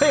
Hey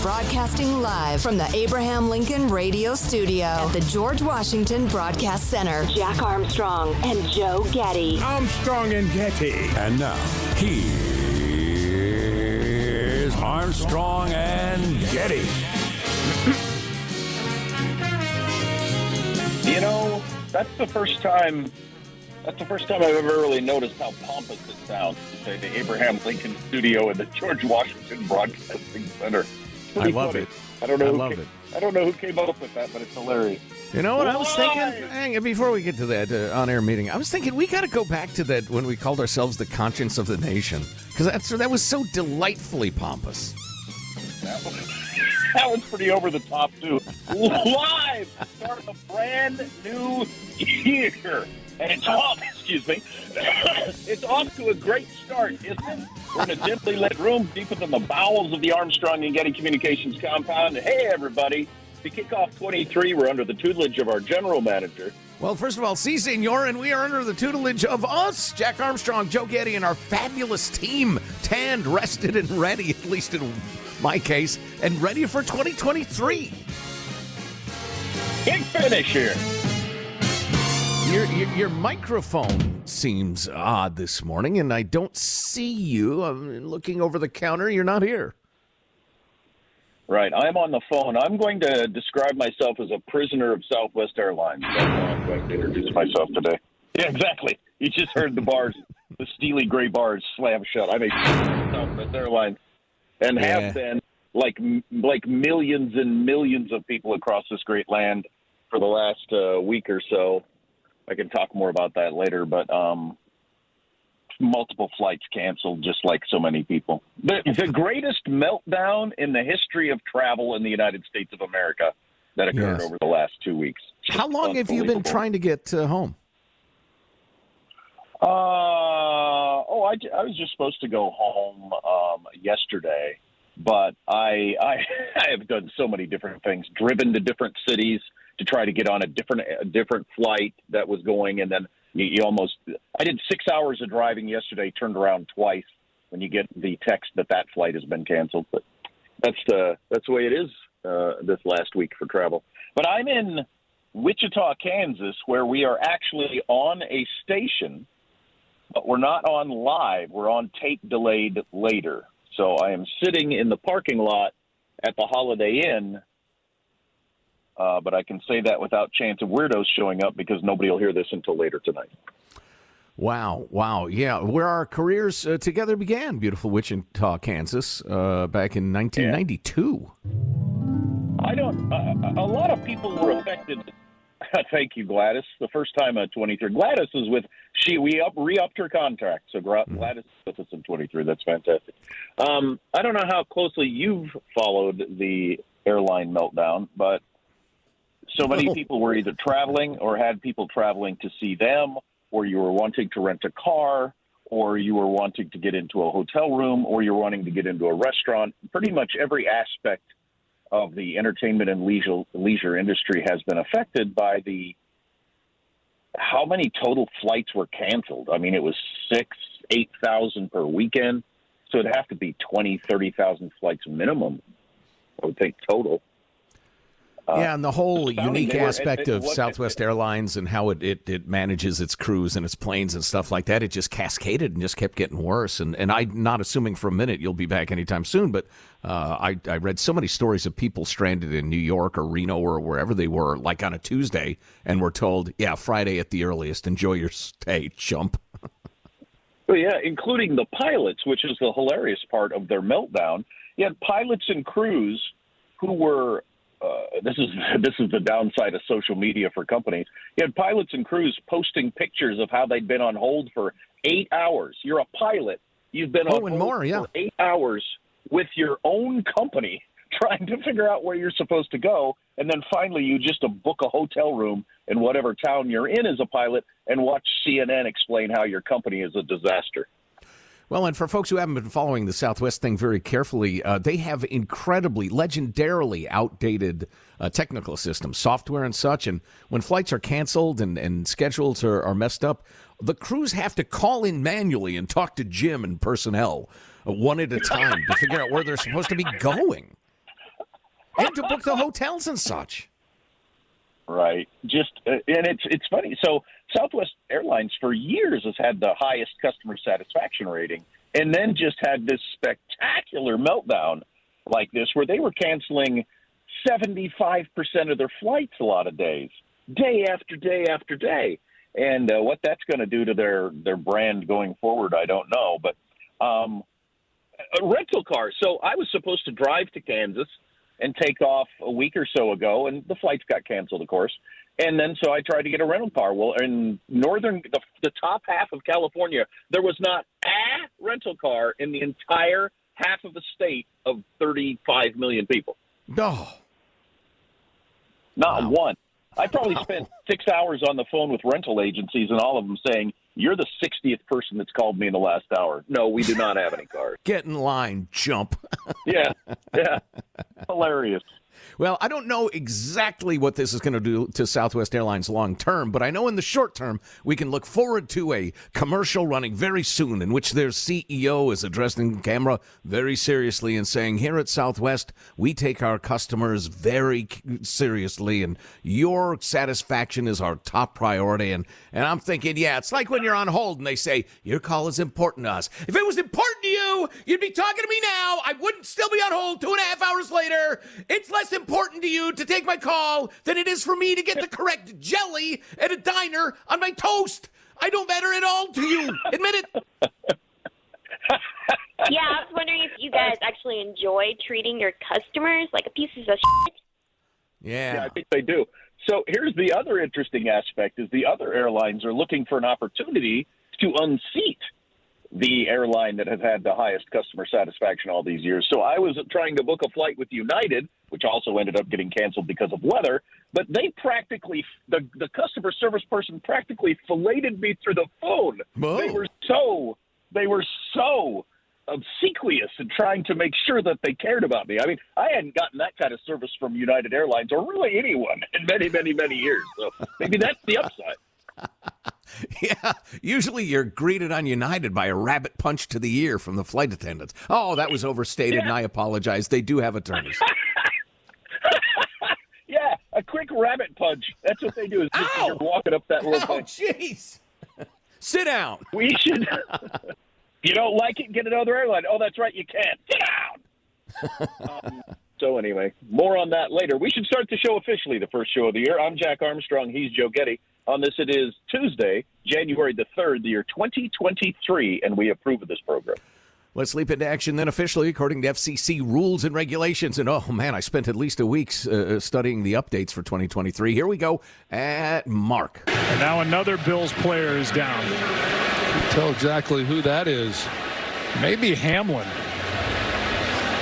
Broadcasting live from the Abraham Lincoln Radio Studio at the George Washington Broadcast Center. Jack Armstrong and Joe Getty. Armstrong and Getty. And now, here's Armstrong and Getty. You know, that's the first time I've ever really noticed how pompous it sounds to say the Abraham Lincoln Studio at the George Washington Broadcasting Center. I love it. I don't know who came up with that, but it's hilarious. You know what I was thinking? Hang, before we get to that on-air meeting, I was thinking we got to go back to that when we called ourselves the conscience of the nation, because that was so delightfully pompous. That was pretty over the top, too. Live to start a brand new year. And it's off to a great start, isn't it? We're in a dimly lit room deeper than the bowels of the Armstrong and Getty Communications compound. Hey, everybody. To kick off 23, we're under the tutelage of our general manager. Well, first of all, si, senor, and we are under the tutelage of us, Jack Armstrong, Joe Getty, and our fabulous team, tanned, rested, and ready, at least in my case, and ready for 2023. Big finish here. Your microphone seems odd this morning, and I don't see you. I'm looking over the counter. You're not here. Right. I'm on the phone. I'm going to describe myself as a prisoner of Southwest Airlines. That's how I'm going to introduce myself today. Yeah, exactly. You just heard the bars, the steely gray bars slam shut. I'm a prisoner of Southwest Airlines and have been like millions and millions of people across this great land for the last week or so. I can talk more about that later, but multiple flights canceled, just like so many people. The greatest meltdown in the history of travel in the United States of America that occurred over the last 2 weeks. How long have you been trying to get home? I was just supposed to go home yesterday, but I have done so many different things, driven to different cities to try to get on a different flight that was going, and then you I did 6 hours of driving yesterday, turned around twice when you get the text that flight has been canceled. But that's the way it is this last week for travel. But I'm in Wichita, Kansas, where we are actually on a station, but we're not on live. We're on tape delayed later. So I am sitting in the parking lot at the Holiday Inn But I can say that without chance of weirdos showing up because nobody will hear this until later tonight. Wow. Yeah, where our careers together began, beautiful Wichita, Kansas, back in 1992. Yeah. A lot of people were affected. Thank you, Gladys. The first time at 23. Gladys is with, we re-upped her contract. So Gladys is with us in 23. That's fantastic. I don't know how closely you've followed the airline meltdown, but so many people were either traveling or had people traveling to see them, or you were wanting to rent a car, or you were wanting to get into a hotel room, or you're wanting to get into a restaurant. Pretty much every aspect of the entertainment and leisure industry has been affected by how many total flights were canceled. I mean, it was 8,000 per weekend. So it'd have to be 20,000, 30,000 flights minimum, I would think, total. Yeah, and the whole unique aspect of Southwest Airlines and how it manages its crews and its planes and stuff like that, it just cascaded and just kept getting worse. And I'm not assuming for a minute you'll be back anytime soon, but I read so many stories of people stranded in New York or Reno or wherever they were, like on a Tuesday, and were told, yeah, Friday at the earliest, enjoy your stay, chump. Well, yeah, including the pilots, which is the hilarious part of their meltdown. You had pilots and crews who were... This is the downside of social media for companies. You had pilots and crews posting pictures of how they'd been on hold for 8 hours. You're a pilot. You've been on hold for 8 hours with your own company trying to figure out where you're supposed to go. And then finally you just book a hotel room in whatever town you're in as a pilot and watch CNN explain how your company is a disaster. Well, and for folks who haven't been following the Southwest thing very carefully, they have incredibly, legendarily outdated technical systems, software and such. And when flights are canceled and schedules are messed up, the crews have to call in manually and talk to Jim and personnel one at a time to figure out where they're supposed to be going and to book the hotels and such. Right. And it's funny. So Southwest Airlines for years has had the highest customer satisfaction rating and then just had this spectacular meltdown like this where they were canceling 75% of their flights a lot of days, day after day after day. And what that's going to do to their brand going forward, I don't know. But a rental car. So I was supposed to drive to Kansas and take off a week or so ago, and the flights got canceled, of course. And then so I tried to get a rental car. Well, in the top half of California, there was not a rental car in the entire half of the state of 35 million people. No. Not one. I probably spent 6 hours on the phone with rental agencies and all of them saying, you're the 60th person that's called me in the last hour. No, we do not have any cars. Get in line, jump. Yeah. Hilarious. Well, I don't know exactly what this is going to do to Southwest Airlines long term, but I know in the short term we can look forward to a commercial running very soon in which their CEO is addressing camera very seriously and saying, here at Southwest, we take our customers very seriously and your satisfaction is our top priority. And I'm thinking, yeah, it's like when you're on hold and they say, your call is important to us. If it was important to you, you'd be talking to me now. I wouldn't still be on hold 2.5 hours later. It's less important to you to take my call than it is for me to get the correct jelly at a diner on my toast. I don't matter at all to you. Admit it. Yeah, I was wondering if you guys actually enjoy treating your customers like pieces of shit. Yeah, I think they do. So here's the other interesting aspect is the other airlines are looking for an opportunity to unseat the airline that has had the highest customer satisfaction all these years. So I was trying to book a flight with United, which also ended up getting canceled because of weather, but they practically, the customer service person practically filleted me through the phone. Whoa. They were so obsequious in trying to make sure that they cared about me. I mean, I hadn't gotten that kind of service from United Airlines or really anyone in many, many, many years. So maybe that's the upside. Yeah, usually you're greeted on United by a rabbit punch to the ear from the flight attendants. Oh, that was overstated, and I apologize. They do have attorneys. Yeah, a quick rabbit punch. That's what they do is just you're walking up that little thing. Oh, jeez. Sit down. We should. If you don't like it, get another airline. Oh, that's right, you can't. Sit down. So anyway, more on that later. We should start the show officially, the first show of the year. I'm Jack Armstrong. He's Joe Getty. On this, it is Tuesday, January the 3rd, the year 2023, and we approve of this program. Let's leap into action then officially according to FCC rules and regulations. And, oh, man, I spent at least a week studying the updates for 2023. Here we go at Mark. And now another Bills player is down. Tell exactly who that is. Maybe Hamlin.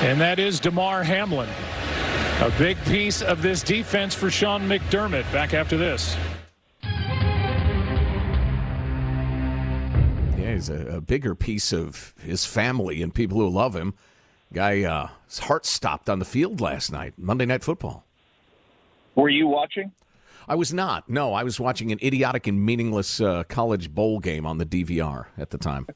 And that is Damar Hamlin. A big piece of this defense for Sean McDermott. Back after this. Yeah, he's a bigger piece of his family and people who love him. Guy, his heart stopped on the field last night, Monday Night Football. Were you watching? I was not. No, I was watching an idiotic and meaningless college bowl game on the DVR at the time.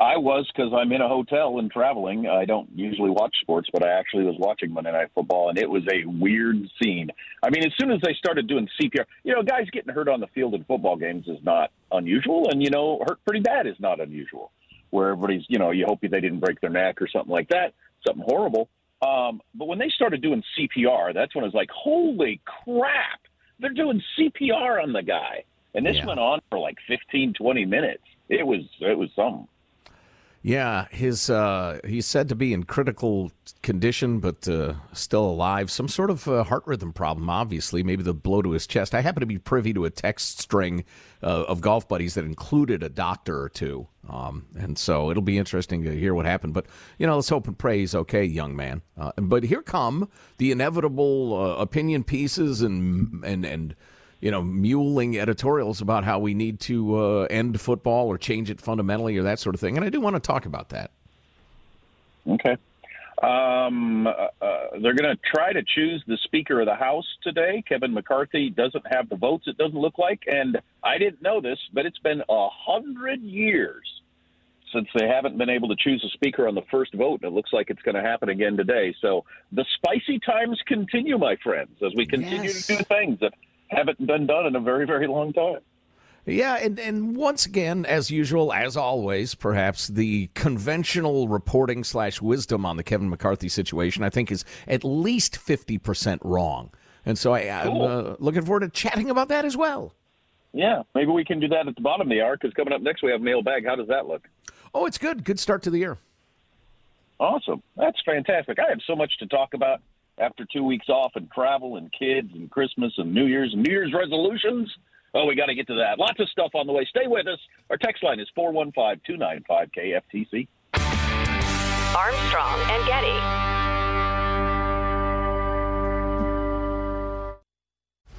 I was, because I'm in a hotel and traveling. I don't usually watch sports, but I actually was watching Monday Night Football, and it was a weird scene. I mean, as soon as they started doing CPR, guys getting hurt on the field in football games is not unusual, and, hurt pretty bad is not unusual, where everybody's, you hope they didn't break their neck or something like that, something horrible. But when they started doing CPR, that's when I was like, holy crap, they're doing CPR on the guy. And this went on for like 15, 20 minutes. It was something. Yeah, he's said to be in critical condition, but still alive. Some sort of heart rhythm problem, obviously. Maybe the blow to his chest. I happen to be privy to a text string of golf buddies that included a doctor or two. And so it'll be interesting to hear what happened. But, let's hope and pray he's okay, young man. But here come the inevitable opinion pieces and mewling editorials about how we need to end football or change it fundamentally or that sort of thing. And I do want to talk about that. Okay. They're going to try to choose the Speaker of the House today. Kevin McCarthy doesn't have the votes, it doesn't look like. And I didn't know this, but it's been 100 years since they haven't been able to choose a speaker on the first vote. And it looks like it's going to happen again today. So the spicy times continue, my friends, as we continue to do things that haven't been done in a very, very long time. Yeah, and once again, as usual, as always, perhaps the conventional reporting / wisdom on the Kevin McCarthy situation, I think, is at least 50% wrong. And so I'm looking forward to chatting about that as well. Yeah, maybe we can do that at the bottom of the hour, because coming up next we have Mailbag. How does that look? Oh, it's good. Good start to the year. Awesome. That's fantastic. I have so much to talk about. After 2 weeks off and travel and kids and Christmas and New Year's resolutions, oh, we got to get to that. Lots of stuff on the way. Stay with us. Our text line is 415-295-KFTC. Armstrong and Getty.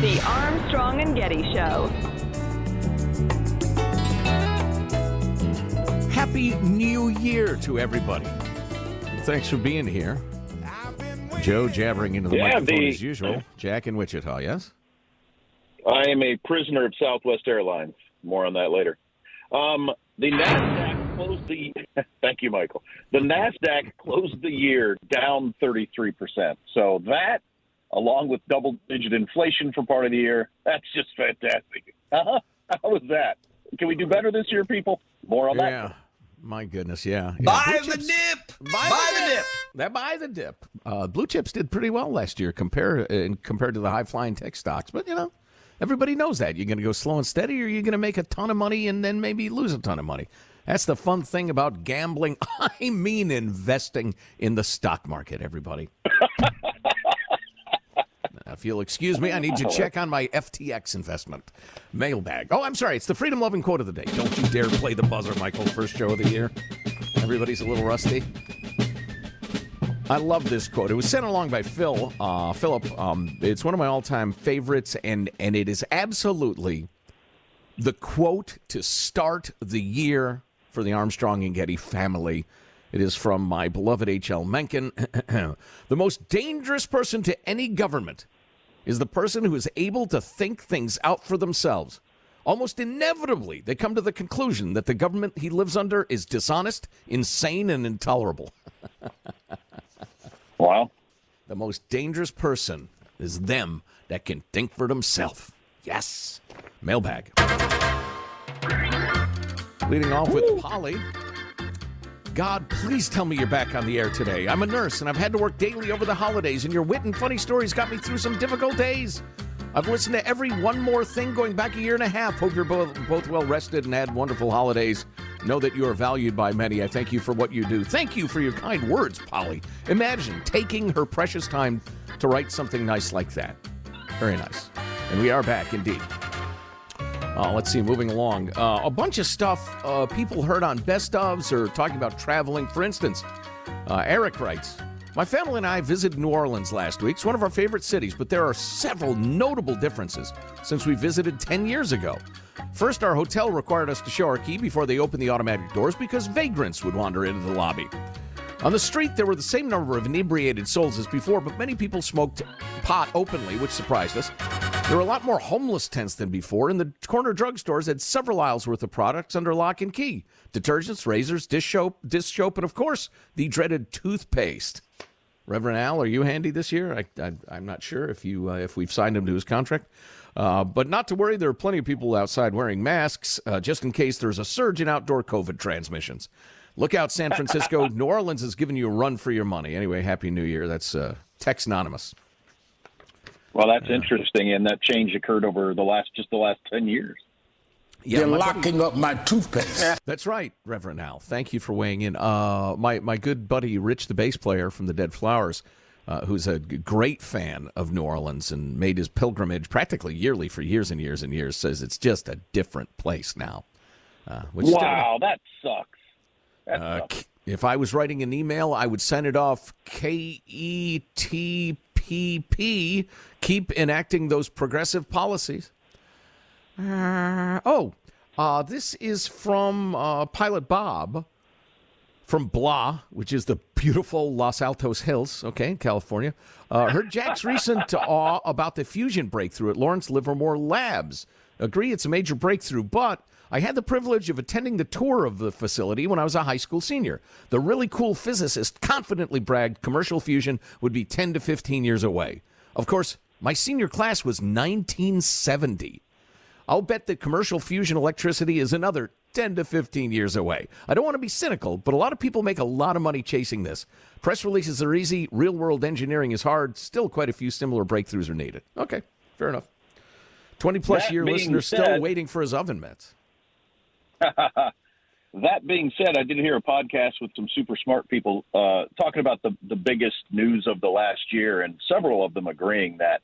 The Armstrong and Getty Show. Happy New Year to everybody. Thanks for being here. Joe jabbering into the microphone as usual. Jack in Wichita, yes? I am a prisoner of Southwest Airlines. More on that later. The NASDAQ closed the Thank you, Michael. The NASDAQ closed the year down 33%. So that, along with double-digit inflation for part of the year. That's just fantastic. How was that? Can we do better this year, people? More on that. Yeah, my goodness, yeah. Buy the dip! Buy the dip! Buy the dip. Blue chips did pretty well last year compared to the high-flying tech stocks. But, you know, everybody knows that. You're going to go slow and steady, or you're going to make a ton of money and then maybe lose a ton of money. That's the fun thing about gambling. I mean investing in the stock market, everybody. If you'll excuse me, I need you to check on my FTX investment. Mailbag. Oh, I'm sorry. It's the freedom-loving quote of the day. Don't you dare play the buzzer, Michael. First show of the year. Everybody's a little rusty. I love this quote. It was sent along by Phil. Philip, it's one of my all-time favorites, and it is absolutely the quote to start the year for the Armstrong and Getty family. It is from my beloved H.L. Mencken. The most dangerous person to any government is the person who is able to think things out for themselves. Almost inevitably, they come to the conclusion that the government he lives under is dishonest, insane, and intolerable. Wow. The most dangerous person is them that can think for themselves. Yes. Mailbag. Leading off with Polly. God, please tell me you're back on the air today. I'm a nurse, and I've had to work daily over the holidays, and your wit and funny stories got me through some difficult days. I've listened to every one more thing going back a year and a half. Hope you're both well-rested and had wonderful holidays. Know that you are valued by many. I thank you for what you do. Thank you for your kind words, Polly. Imagine taking her precious time to write something nice like that. Very nice. And we are back, indeed. Let's see, moving along. A bunch of stuff people heard on Best Ofs or talking about traveling. For instance, Eric writes, my family and I visited New Orleans last week. It's one of our favorite cities, but there are several notable differences since we visited 10 years ago. First, our hotel required us to show our key before they opened the automatic doors because vagrants would wander into the lobby. On the street, there were the same number of inebriated souls as before, but many people smoked pot openly, which surprised us. There were a lot more homeless tents than before, and the corner drugstores had several aisles worth of products under lock and key. Detergents, razors, dish soap, and, of course, the dreaded toothpaste. Reverend Al, are you handy this year? I'm not sure if we've signed him to his contract. But not to worry, there are plenty of people outside wearing masks just in case there's a surge in outdoor COVID transmissions. Look out, San Francisco. New Orleans is giving you a run for your money. Anyway, Happy New Year. That's Tex Anonymous. Well, that's interesting, and that change occurred over the last 10 years. Yeah, they're locking up my toothpaste. That's right, Reverend Al. Thank you for weighing in. My good buddy Rich, the bass player from the Dead Flowers, who's a great fan of New Orleans and made his pilgrimage practically yearly for years and years and years, says it's just a different place now. Wow, that sucks. If I was writing an email, I would send it off KETPP. Keep enacting those progressive policies. This is from Pilot Bob from Blah, which is the beautiful Los Altos Hills, okay, in California. Heard Jack's recent awe about the fusion breakthrough at Lawrence Livermore Labs. Agree it's a major breakthrough, but I had the privilege of attending the tour of the facility when I was a high school senior. The really cool physicist confidently bragged commercial fusion would be 10 to 15 years away. Of course, my senior class was 1970. I'll bet that commercial fusion electricity is another 10 to 15 years away. I don't want to be cynical, but a lot of people make a lot of money chasing this. Press releases are easy. Real-world engineering is hard. Still quite a few similar breakthroughs are needed. Okay, fair enough. 20-plus-year listener still waiting for his oven mitts. That being said, I did hear a podcast with some super smart people talking about the biggest news of the last year, and several of them agreeing that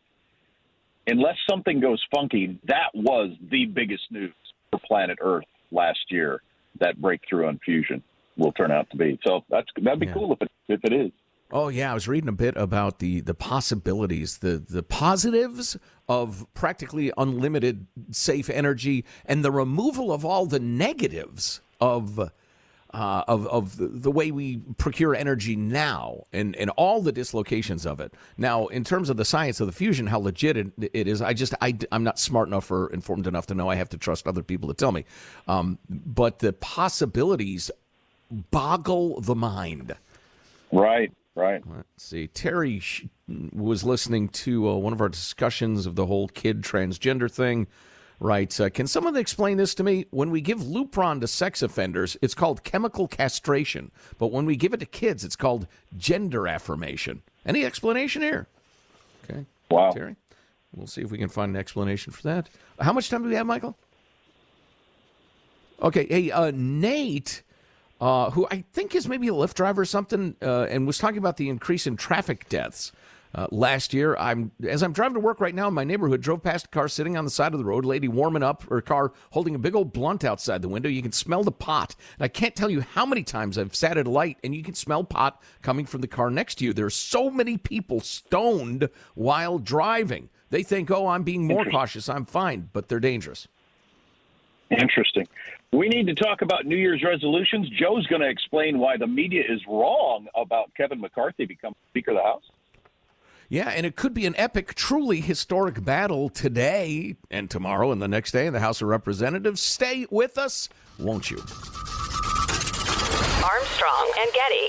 unless something goes funky, that was the biggest news for planet Earth last year, that breakthrough on fusion will turn out to be. So that'd be cool if it is. Oh, yeah. I was reading a bit about the possibilities, the positives of practically unlimited safe energy and the removal of all the negatives of the way we procure energy now and all the dislocations of it. Now, in terms of the science of the fusion, how legit it is, I'm not smart enough or informed enough to know. I have to trust other people to tell me. But the possibilities boggle the mind. Right. Let's see. Terry was listening to one of our discussions of the whole kid transgender thing. Right. Can someone explain this to me? When we give Lupron to sex offenders, it's called chemical castration. But when we give it to kids, it's called gender affirmation. Any explanation here? Okay. Wow. Terry, we'll see if we can find an explanation for that. How much time do we have, Michael? Okay. Hey, Nate, who I think is maybe a Lyft driver or something, and was talking about the increase in traffic deaths. Last year, as I'm driving to work right now in my neighborhood, drove past a car sitting on the side of the road, lady warming up, her car holding a big old blunt outside the window. You can smell the pot. And I can't tell you how many times I've sat at a light and you can smell pot coming from the car next to you. There are so many people stoned while driving. They think, oh, I'm being more cautious, I'm fine, but they're dangerous. Interesting. We need to talk about New Year's resolutions. Joe's going to explain why the media is wrong about Kevin McCarthy becoming Speaker of the House. Yeah, and it could be an epic, truly historic battle today and tomorrow and the next day in the House of Representatives. Stay with us, won't you? Armstrong and Getty.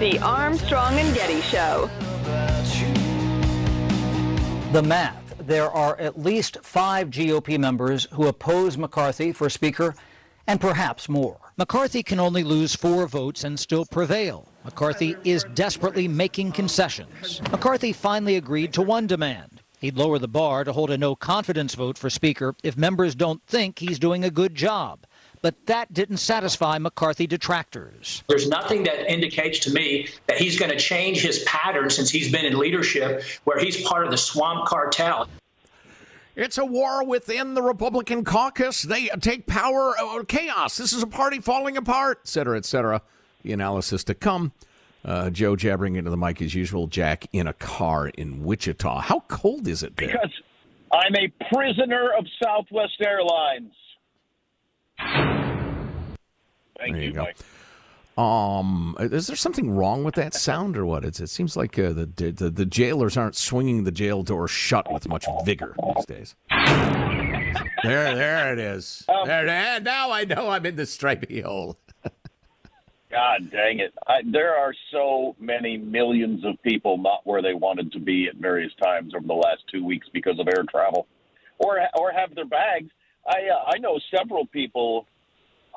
The Armstrong and Getty Show. The math. There are at least 5 GOP members who oppose McCarthy for Speaker, and perhaps more. McCarthy can only lose 4 votes and still prevail. McCarthy is desperately making concessions. McCarthy finally agreed to one demand. He'd lower the bar to hold a no-confidence vote for Speaker if members don't think he's doing a good job. But that didn't satisfy McCarthy detractors. There's nothing that indicates to me that he's going to change his pattern since he's been in leadership, where he's part of the swamp cartel. It's a war within the Republican caucus. They take power or chaos. This is a party falling apart, et cetera, et cetera. The analysis to come. Joe jabbering into the mic as usual. Jack in a car in Wichita. How cold is it there? Because I'm a prisoner of Southwest Airlines. Thank you, Mike. Is there something wrong with that sound or what? It seems like the jailers aren't swinging the jail door shut with much vigor these days. There it is. There, now I know I'm in the stripy hole. God dang it. There are so many millions of people not where they wanted to be at various times over the last 2 weeks because of air travel or have their bags. I know several people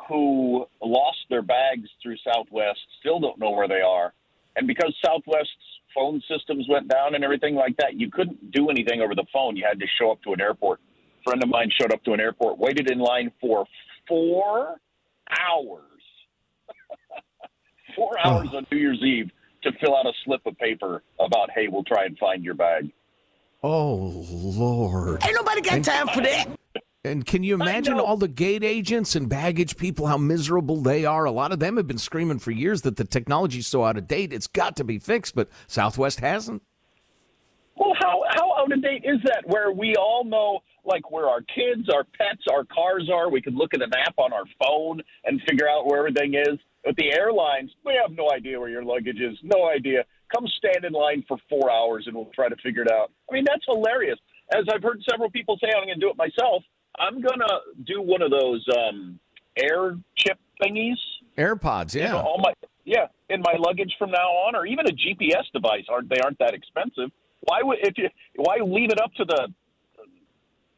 who lost their bags through Southwest, still don't know where they are. And because Southwest's phone systems went down and everything like that, you couldn't do anything over the phone. You had to show up to an airport. A friend of mine showed up to an airport, waited in line for 4 hours. 4 hours on New Year's Eve to fill out a slip of paper about, hey, we'll try and find your bag. Oh, Lord. Ain't nobody got time for that. And can you imagine all the gate agents and baggage people, how miserable they are? A lot of them have been screaming for years that the technology's so out of date, it's got to be fixed, but Southwest hasn't. Well, how out of date is that? Where we all know, like, where our kids, our pets, our cars are. We can look at an app on our phone and figure out where everything is. But the airlines, we have no idea where your luggage is, no idea. Come stand in line for 4 hours and we'll try to figure it out. I mean, that's hilarious. As I've heard several people say, I'm going to do it myself. I'm going to do one of those air chip thingies. AirPods, yeah. You know, in my luggage from now on, or even a GPS device. They aren't that expensive. Why leave it up to the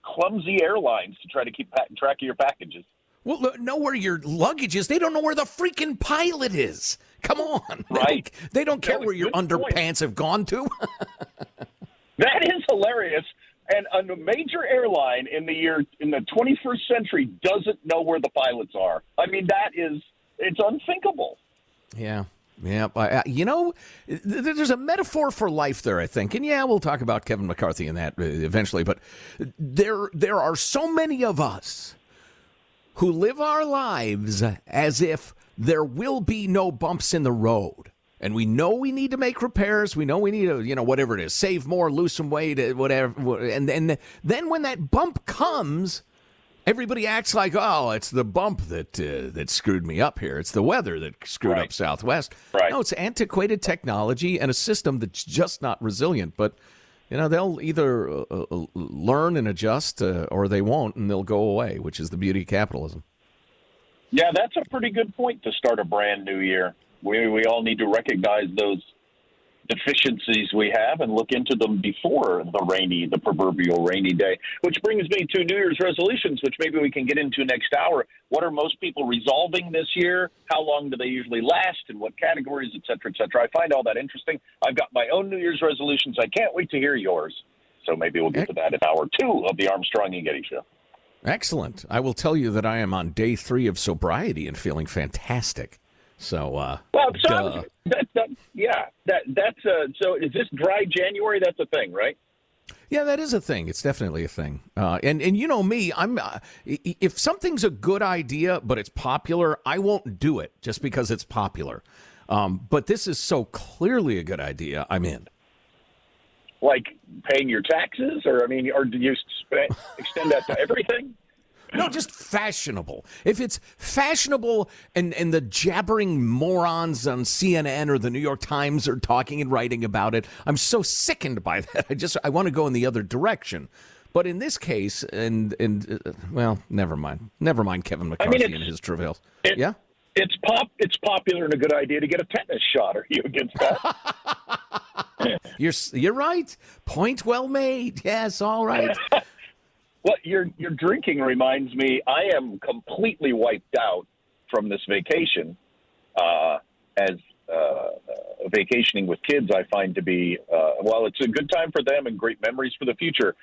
clumsy airlines to try to keep track of your packages? Well, know where your luggage is. They don't know where the freaking pilot is. Come on. Right. They don't care where your underpants have gone to. That is hilarious. And a major airline in the 21st century doesn't know where the pilots are. I mean, it's unthinkable. Yeah. Yeah, you know, there's a metaphor for life there, I think. And, yeah, we'll talk about Kevin McCarthy and that eventually. But there are so many of us who live our lives as if there will be no bumps in the road. And we know we need to make repairs. We know we need to, you know, whatever it is, save more, lose some weight, whatever. And then when that bump comes, everybody acts like, oh, it's the bump that screwed me up here. It's the weather that screwed up Southwest. Right. No, it's antiquated technology and a system that's just not resilient. But, you know, they'll either learn and adjust or they won't, and they'll go away, which is the beauty of capitalism. Yeah, that's a pretty good point to start a brand new year. We all need to recognize those deficiencies we have and look into them before the proverbial rainy day, which brings me to New Year's resolutions, which maybe we can get into next hour. What are most people resolving this year? How long do they usually last, and what categories, et cetera, et cetera. I find all that interesting. I've got my own New Year's resolutions. I can't wait to hear yours. So maybe we'll get to that in hour two of the Armstrong and Getty Show. Excellent. I will tell you that I am on day 3 of sobriety and feeling fantastic. So, so is this dry January? That's a thing, right? Yeah, that is a thing. It's definitely a thing. And you know me, I'm if something's a good idea, but it's popular, I won't do it just because it's popular. But this is so clearly a good idea. I'm in. Like paying your taxes or do you extend that to everything? No, just fashionable. If it's fashionable and the jabbering morons on CNN or the New York Times are talking and writing about it, I'm so sickened by that. I want to go in the other direction. But in this case, well, never mind. Never mind Kevin McCarthy and his travails. Yeah? It's popular and a good idea to get a tetanus shot. Are you against that? You're right. Point well made. Yes, all right. Well, your drinking reminds me, I am completely wiped out from this vacation, as vacationing with kids I find to be, while it's a good time for them and great memories for the future,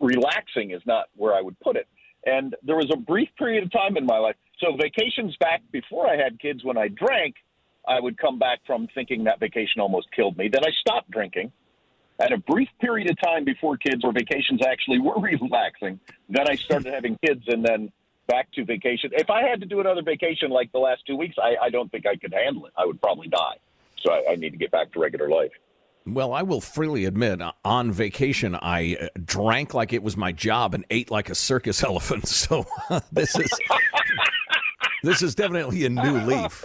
relaxing is not where I would put it. And there was a brief period of time in my life. So vacations back before I had kids, when I drank, I would come back from thinking that vacation almost killed me. Then I stopped drinking. At a brief period of time before kids or vacations actually were relaxing, then I started having kids and then back to vacation. If I had to do another vacation like the last 2 weeks, I don't think I could handle it. I would probably die. So I need to get back to regular life. Well, I will freely admit, on vacation, I drank like it was my job and ate like a circus elephant. So this is definitely a new leaf.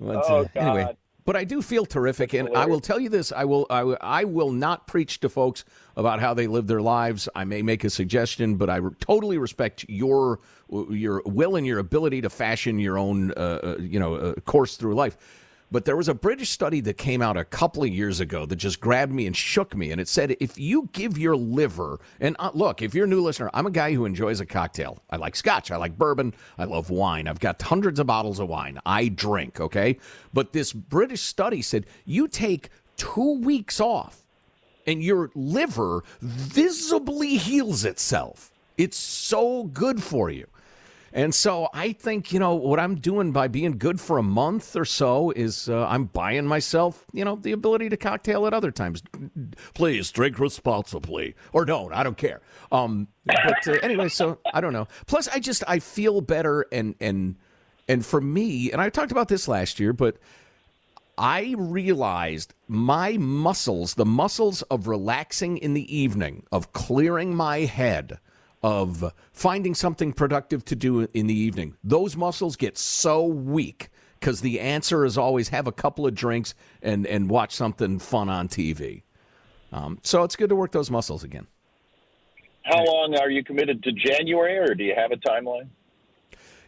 But, anyway, but I do feel terrific, and I will tell you this: I will not preach to folks about how they live their lives. I may make a suggestion, but I totally respect your will and your ability to fashion your own, course through life. But there was a British study that came out a couple of years ago that just grabbed me and shook me. And it said, if you give your liver, and look, if you're a new listener, I'm a guy who enjoys a cocktail. I like scotch. I like bourbon. I love wine. I've got hundreds of bottles of wine. I drink, okay? But this British study said, you take 2 weeks off and your liver visibly heals itself. It's so good for you. And so I think, what I'm doing by being good for a month or so is I'm buying myself, the ability to cocktail at other times. Please drink responsibly or don't. I don't care. But anyway, so I don't know. Plus, I feel better. And for me, and I talked about this last year, but I realized my muscles, the muscles of relaxing in the evening, of clearing my head, of finding something productive to do in the evening. Those muscles get so weak because the answer is always have a couple of drinks and watch something fun on TV. So it's good to work those muscles again. How long are you committed to January, or do you have a timeline?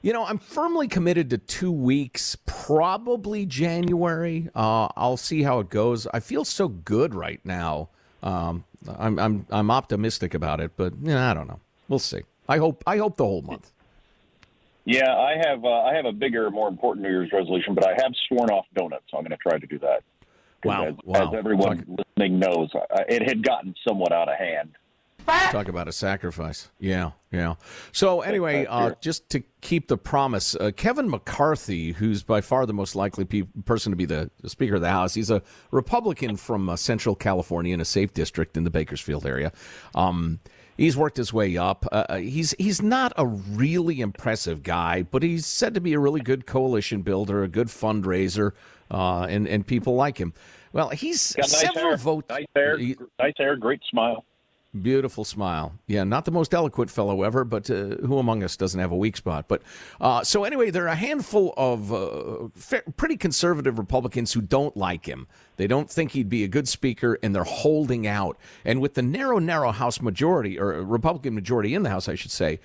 I'm firmly committed to 2 weeks, probably January. I'll see how it goes. I feel so good right now. I'm optimistic about it, but I don't know. We'll see. I hope the whole month. Yeah, I have a bigger, more important New Year's resolution, but I have sworn off donuts, so I'm going to try to do that. Wow. As everyone listening knows, it had gotten somewhat out of hand. Talk about a sacrifice. Yeah. So anyway, just to keep the promise, Kevin McCarthy, who's by far the most likely person to be the Speaker of the House, he's a Republican from Central California in a safe district in the Bakersfield area. He's worked his way up. He's not a really impressive guy, but he's said to be a really good coalition builder, a good fundraiser, and people like him. Well, he's got nice several hair. Votes. Nice hair, great smile. Beautiful smile. Yeah, not the most eloquent fellow ever, but who among us doesn't have a weak spot? But so anyway, there are a handful of pretty conservative Republicans who don't like him. They don't think he'd be a good speaker, and they're holding out. And with the narrow House majority, or Republican majority in the House, I should say,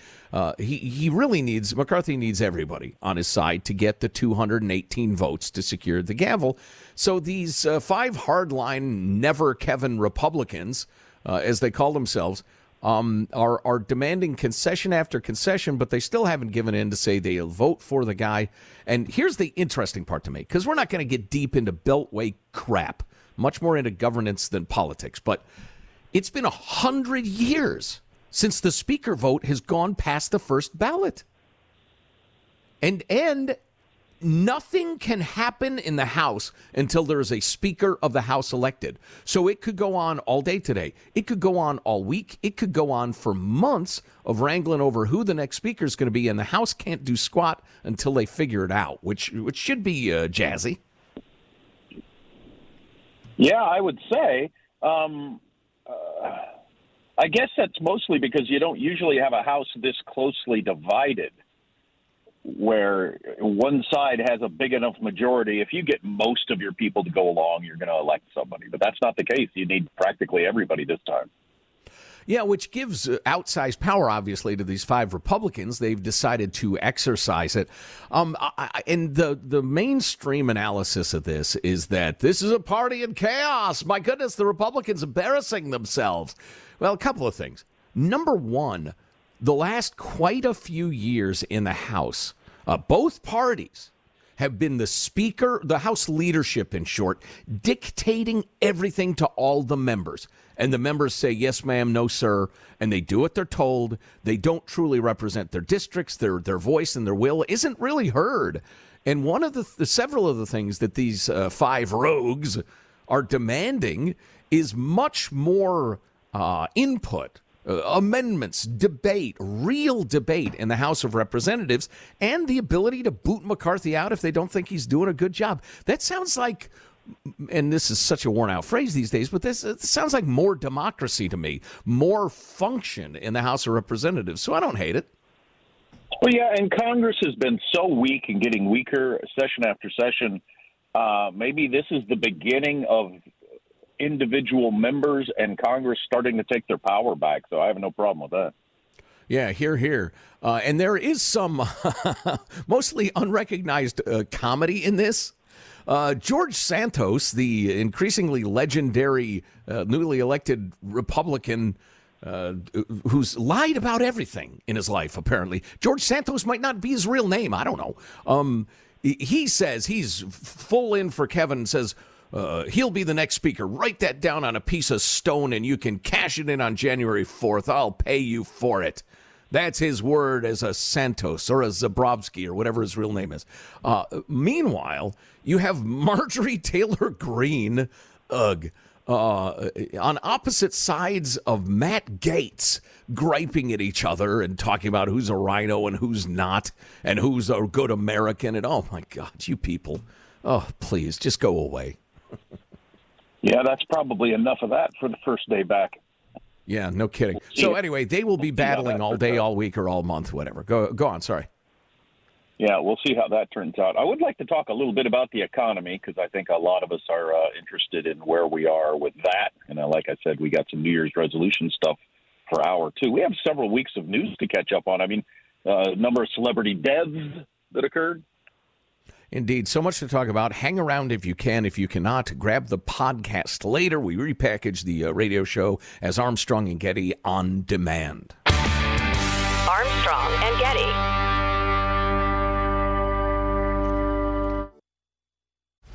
he really needs, McCarthy needs everybody on his side to get the 218 votes to secure the gavel. So these five hardline, never Kevin Republicans, as they call themselves, are demanding concession after concession, but they still haven't given in to say they'll vote for the guy. And here's the interesting part to me, because we're not going to get deep into Beltway crap, much more into governance than politics. But it's been 100 years since the speaker vote has gone past the first ballot. And nothing can happen in the House until there is a Speaker of the House elected. So it could go on all day today. It could go on all week. It could go on for months of wrangling over who the next speaker is going to be, and the House can't do squat until they figure it out, which should be jazzy. Yeah, I would say. I guess that's mostly because you don't usually have a House this closely divided, where one side has a big enough majority. If you get most of your people to go along, you're going to elect somebody. But that's not the case. You need practically everybody this time. Yeah, which gives outsized power, obviously, to these five Republicans. They've decided to exercise it. And the mainstream analysis of this is that this is a party in chaos. My goodness, the Republicans embarrassing themselves. Well, a couple of things. Number one, the last quite a few years in the House, both parties have been the Speaker, the House leadership in short, dictating everything to all the members. And the members say, yes, ma'am, no, sir. And they do what they're told. They don't truly represent their districts. Their voice and their will isn't really heard. And one of the several of the things that these five rogues are demanding is much more input. Amendments, debate, real debate in the House of Representatives, and the ability to boot McCarthy out if they don't think he's doing a good job. That sounds like, and this is such a worn-out phrase these days, but it sounds like more democracy to me, more function in the House of Representatives. So I don't hate it. Well, yeah, and Congress has been so weak and getting weaker session after session. Maybe this is the beginning of individual members and Congress starting to take their power back, so I have no problem with that. Yeah, hear, hear. And there is some mostly unrecognized comedy in this. George Santos, the increasingly legendary newly elected Republican who's lied about everything in his life, apparently. George Santos might not be his real name. I don't know. He says he's full in for Kevin, says he'll be the next speaker. Write that down on a piece of stone and you can cash it in on January 4th. I'll pay you for it. That's his word as a Santos or a Zabrowski or whatever his real name is. Meanwhile, you have Marjorie Taylor Greene, on opposite sides of Matt Gaetz, griping at each other and talking about who's a rhino and who's not and who's a good American. And oh, my God, you people. Oh, please, just go away. Yeah, that's probably enough of that for the first day back. Yeah, no kidding. So anyway, they will be battling all day, all week, or all month, whatever. Go on, sorry. Yeah, we'll see how that turns out. I would like to talk a little bit about the economy because I think a lot of us are interested in where we are with that. And like I said, we got some New Year's resolution stuff for hour two. We have several weeks of news to catch up on. I mean, number of celebrity deaths that occurred. Indeed. So much to talk about. Hang around if you can. If you cannot, grab the podcast later. We repackage the radio show as Armstrong and Getty On Demand. Armstrong and Getty.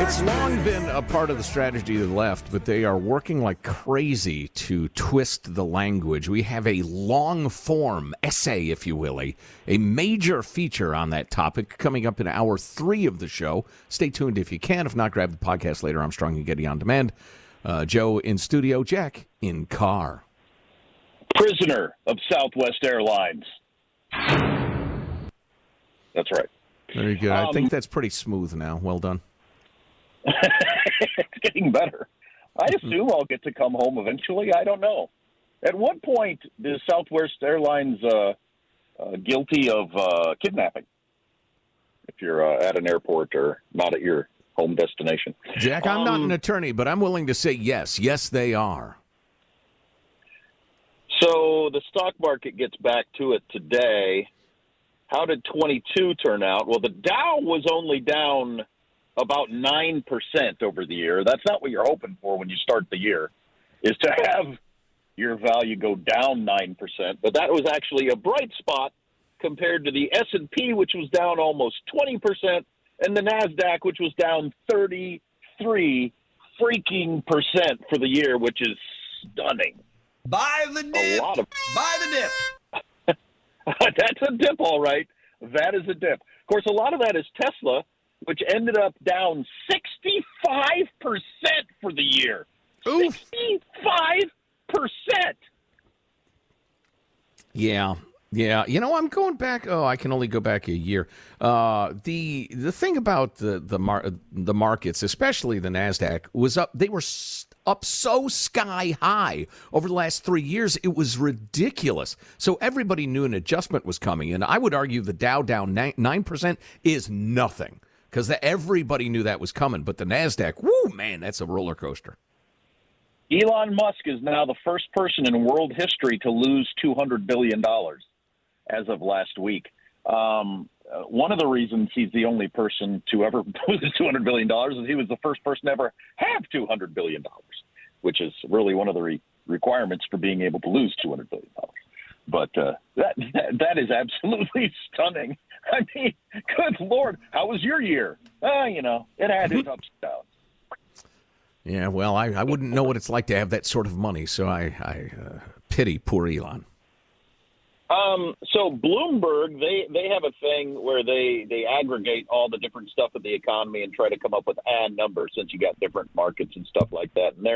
It's long been a part of the strategy of the left, but they are working like crazy to twist the language. We have a long-form essay, if you will, a major feature on that topic coming up in hour three of the show. Stay tuned if you can. If not, grab the podcast later. Armstrong and Getty On Demand. Joe in studio, Jack in car. Prisoner of Southwest Airlines. That's right. Very good. I think that's pretty smooth now. Well done. It's getting better. I assume I'll get to come home eventually. I don't know. At what point is Southwest Airlines guilty of kidnapping? If you're at an airport or not at your home destination. Jack, I'm not an attorney, but I'm willing to say yes. Yes, they are. So the stock market gets back to it today. How did 22 turn out? Well, the Dow was only down about 9% over the year. That's not what you're hoping for when you start the year, is to have your value go down 9%. But that was actually a bright spot compared to the S&P, which was down almost 20%, and the NASDAQ, which was down 33%. freaking percent for the year, which is stunning. Buy the dip. A lot of buy the dip. That's a dip, all right. That is a dip. Of course, a lot of that is Tesla, which ended up down 65% for the year. Oof. 65%. Yeah. You know, I'm going back. Oh, I can only go back a year. The thing about the markets, especially the NASDAQ, was up. They were up so sky high over the last 3 years. It was ridiculous. So everybody knew an adjustment was coming. And I would argue the Dow down 9% is nothing because everybody knew that was coming. But the NASDAQ, woo, man, that's a roller coaster. Elon Musk is now the first person in world history to lose $200 billion as of last week. One of the reasons he's the only person to ever lose $200 billion is he was the first person to ever have $200 billion, which is really one of the requirements for being able to lose $200 billion. But that is absolutely stunning. I mean, good Lord, how was your year? You know, it had its ups and downs. Yeah, well, I wouldn't know what it's like to have that sort of money, so I pity poor Elon. So Bloomberg, they have a thing where they aggregate all the different stuff in the economy and try to come up with a number since you got different markets and stuff like that. And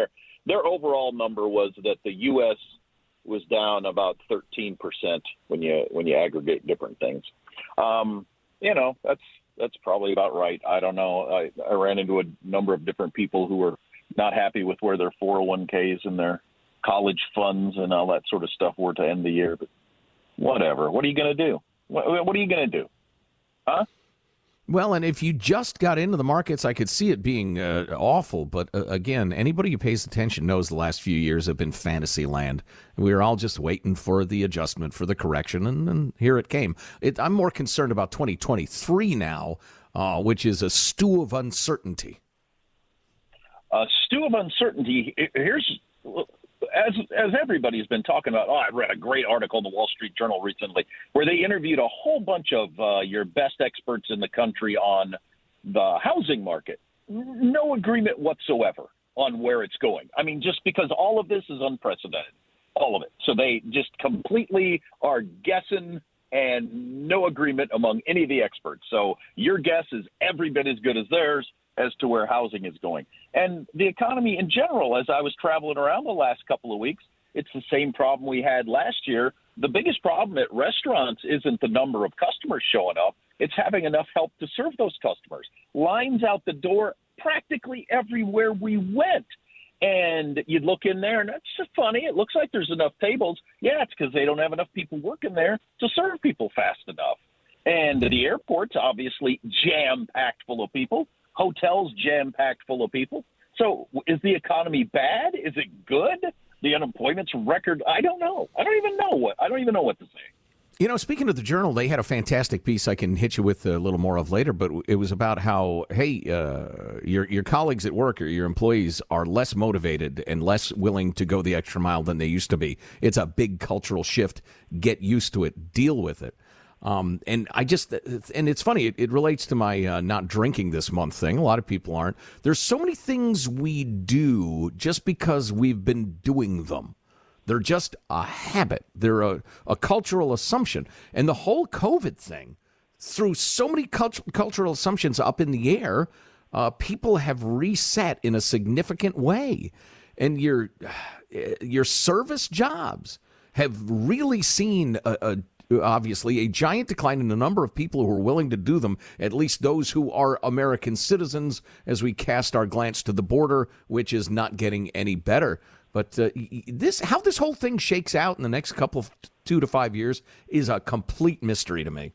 their overall number was that the U.S. was down about 13% when you aggregate different things. You know, that's probably about right. I don't know. I ran into a number of different people who were not happy with where their 401ks and their college funds and all that sort of stuff were to end the year. But whatever. What are you going to do? What are you going to do? Huh? Well, and if you just got into the markets, I could see it being awful. But again, anybody who pays attention knows the last few years have been fantasy land. We were all just waiting for the adjustment, for the correction, and here it came. I'm more concerned about 2023 now, which is a stew of uncertainty. A stew of uncertainty. Here's as everybody's been talking about. Oh, I read a great article in the Wall Street Journal recently where they interviewed a whole bunch of your best experts in the country on the housing market. No agreement whatsoever on where it's going. I mean, just because all of this is unprecedented, all of it. So they just completely are guessing and no agreement among any of the experts. So your guess is every bit as good as theirs as to where housing is going. And the economy in general, as I was traveling around the last couple of weeks, it's the same problem we had last year. The biggest problem at restaurants isn't the number of customers showing up. It's having enough help to serve those customers. Lines out the door practically everywhere we went. And you'd look in there, and that's just funny. It looks like there's enough tables. Yeah, it's because they don't have enough people working there to serve people fast enough. And the airport's obviously jam-packed full of people. Hotels jam-packed full of people. So is the economy bad? Is it good? The unemployment's record? I don't know. I don't even know what to say. You know, speaking of the Journal, they had a fantastic piece I can hit you with a little more of later, but it was about how, hey, your colleagues at work or your employees are less motivated and less willing to go the extra mile than they used to be. It's a big cultural shift. Get used to it. Deal with it. And it's funny, it relates to my not drinking this month thing. A lot of people aren't. There's so many things we do just because we've been doing them. They're just a habit. They're a cultural assumption. And the whole COVID thing threw so many cultural assumptions up in the air. People have reset in a significant way. And your service jobs have really seen obviously a giant decline in the number of people who are willing to do them, at least those who are American citizens, as we cast our glance to the border, which is not getting any better. But how this whole thing shakes out in the next couple of 2 to 5 years is a complete mystery to me.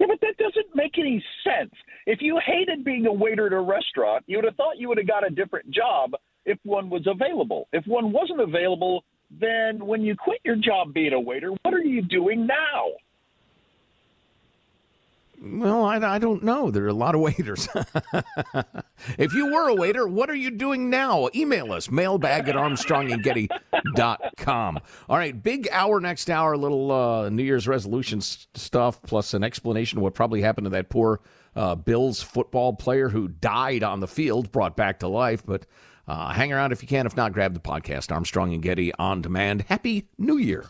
Yeah, but that doesn't make any sense. If you hated being a waiter at a restaurant, you would have thought you would have got a different job if one was available. If one wasn't available, then when you quit your job being a waiter, what are you doing now? Well, I don't know. There are a lot of waiters. If you were a waiter, what are you doing now? Email us, mailbag@armstrongandgetty.com. All right, big hour next hour, little New Year's resolution stuff, plus an explanation of what probably happened to that poor Bills football player who died on the field, brought back to life. But hang around if you can. If not, grab the podcast, Armstrong and Getty On Demand. Happy New Year.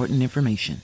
information.